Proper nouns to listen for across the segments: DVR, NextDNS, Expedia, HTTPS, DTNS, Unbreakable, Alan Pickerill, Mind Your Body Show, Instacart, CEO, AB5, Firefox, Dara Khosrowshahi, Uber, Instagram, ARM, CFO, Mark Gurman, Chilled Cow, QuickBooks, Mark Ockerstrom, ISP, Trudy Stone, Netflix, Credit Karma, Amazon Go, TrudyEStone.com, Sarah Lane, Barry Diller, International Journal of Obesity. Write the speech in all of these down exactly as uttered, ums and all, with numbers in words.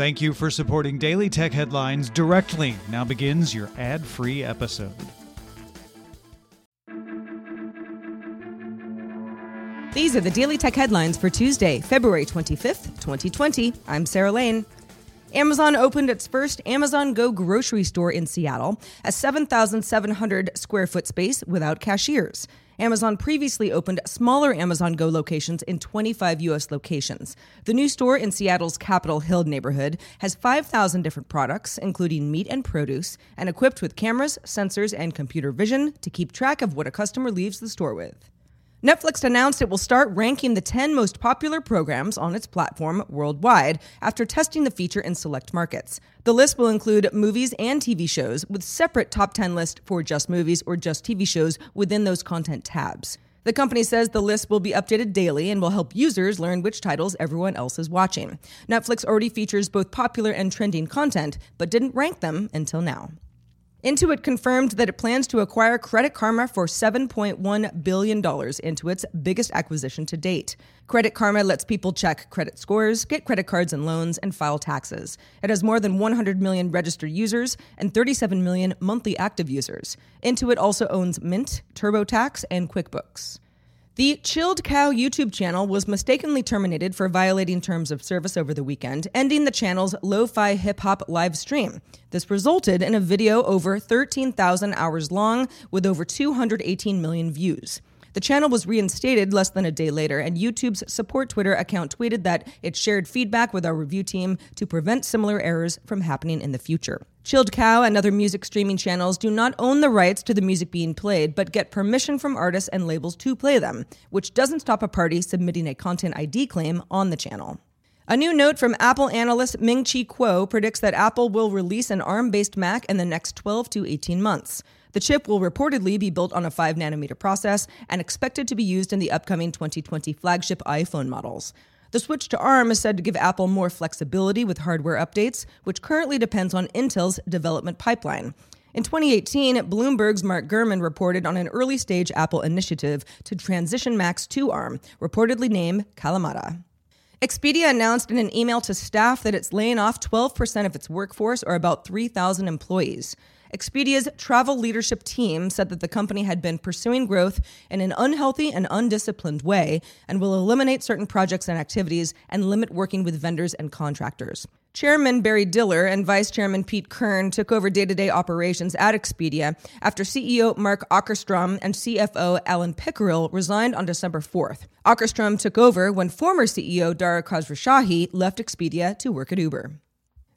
Thank you for supporting Daily Tech Headlines directly. Now begins your ad-free episode. These are the Daily Tech Headlines for Tuesday, February twenty-fifth, twenty twenty. I'm Sarah Lane. Amazon opened its first Amazon Go grocery store in Seattle, a seven thousand seven hundred square foot space without cashiers. Amazon previously opened smaller Amazon Go locations in twenty-five U S locations. The new store in Seattle's Capitol Hill neighborhood has five thousand different products, including meat and produce, and equipped with cameras, sensors, and computer vision to keep track of what a customer leaves the store with. Netflix announced it will start ranking the ten most popular programs on its platform worldwide after testing the feature in select markets. The list will include movies and T V shows, with separate top ten lists for just movies or just T V shows within those content tabs. The company says the list will be updated daily and will help users learn which titles everyone else is watching. Netflix already features both popular and trending content, but didn't rank them until now. Intuit confirmed that it plans to acquire Credit Karma for seven point one billion dollars, Intuit's biggest acquisition to date. Credit Karma lets people check credit scores, get credit cards and loans, and file taxes. It has more than one hundred million registered users and thirty-seven million monthly active users. Intuit also owns Mint, TurboTax, and QuickBooks. The Chilled Cow YouTube channel was mistakenly terminated for violating terms of service over the weekend, ending the channel's lo-fi hip-hop live stream. This resulted in a video over thirteen thousand hours long with over two hundred eighteen million views. The channel was reinstated less than a day later, and YouTube's support Twitter account tweeted that it shared feedback with our review team to prevent similar errors from happening in the future. Chilled Cow and other music streaming channels do not own the rights to the music being played, but get permission from artists and labels to play them, which doesn't stop a party submitting a content I D claim on the channel. A new note from Apple analyst Ming-Chi Kuo predicts that Apple will release an ARM-based Mac in the next twelve to eighteen months. The chip will reportedly be built on a five nanometer process and expected to be used in the upcoming twenty twenty flagship iPhone models. The switch to ARM is said to give Apple more flexibility with hardware updates, which currently depends on Intel's development pipeline. In twenty eighteen, Bloomberg's Mark Gurman reported on an early-stage Apple initiative to transition Macs to ARM, reportedly named Kalamata. Expedia announced in an email to staff that it's laying off twelve percent of its workforce, or about three thousand employees. Expedia's travel leadership team said that the company had been pursuing growth in an unhealthy and undisciplined way and will eliminate certain projects and activities and limit working with vendors and contractors. Chairman Barry Diller and Vice Chairman Pete Kern took over day-to-day operations at Expedia after C E O Mark Ockerstrom and C F O Alan Pickerill resigned on December fourth. Ockerstrom took over when former C E O Dara Khosrowshahi left Expedia to work at Uber.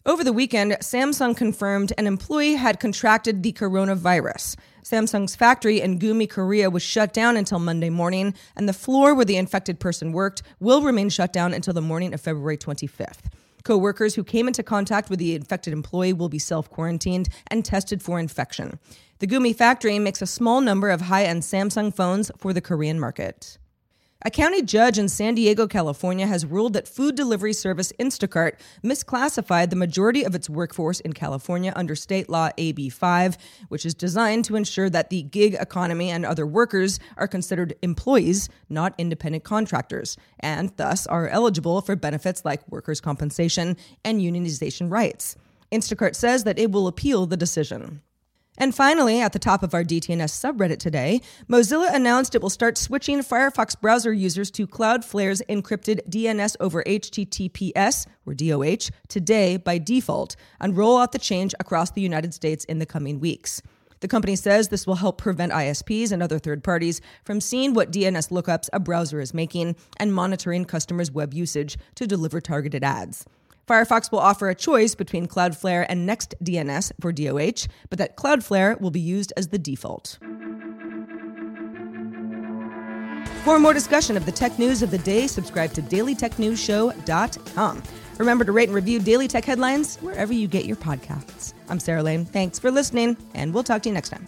Over the weekend, Samsung confirmed an employee had contracted the coronavirus. Samsung's factory in Gumi, Korea was shut down until Monday morning, and the floor where the infected person worked will remain shut down until the morning of February twenty-fifth. Co-workers who came into contact with the infected employee will be self-quarantined and tested for infection. The Gumi factory makes a small number of high-end Samsung phones for the Korean market. A county judge in San Diego, California, has ruled that food delivery service Instacart misclassified the majority of its workforce in California under state law A B five, which is designed to ensure that the gig economy and other workers are considered employees, not independent contractors, and thus are eligible for benefits like workers' compensation and unionization rights. Instacart says that it will appeal the decision. And finally, at the top of our D T N S subreddit today, Mozilla announced it will start switching Firefox browser users to Cloudflare's encrypted D N S over H T T P S, or D O H, today by default, and roll out the change across the United States in the coming weeks. The company says this will help prevent I S Ps and other third parties from seeing what D N S lookups a browser is making and monitoring customers' web usage to deliver targeted ads. Firefox will offer a choice between Cloudflare and NextDNS for D O H, but that Cloudflare will be used as the default. For more discussion of the tech news of the day, subscribe to daily tech news show dot com. Remember to rate and review Daily Tech Headlines wherever you get your podcasts. I'm Sarah Lane. Thanks for listening, and we'll talk to you next time.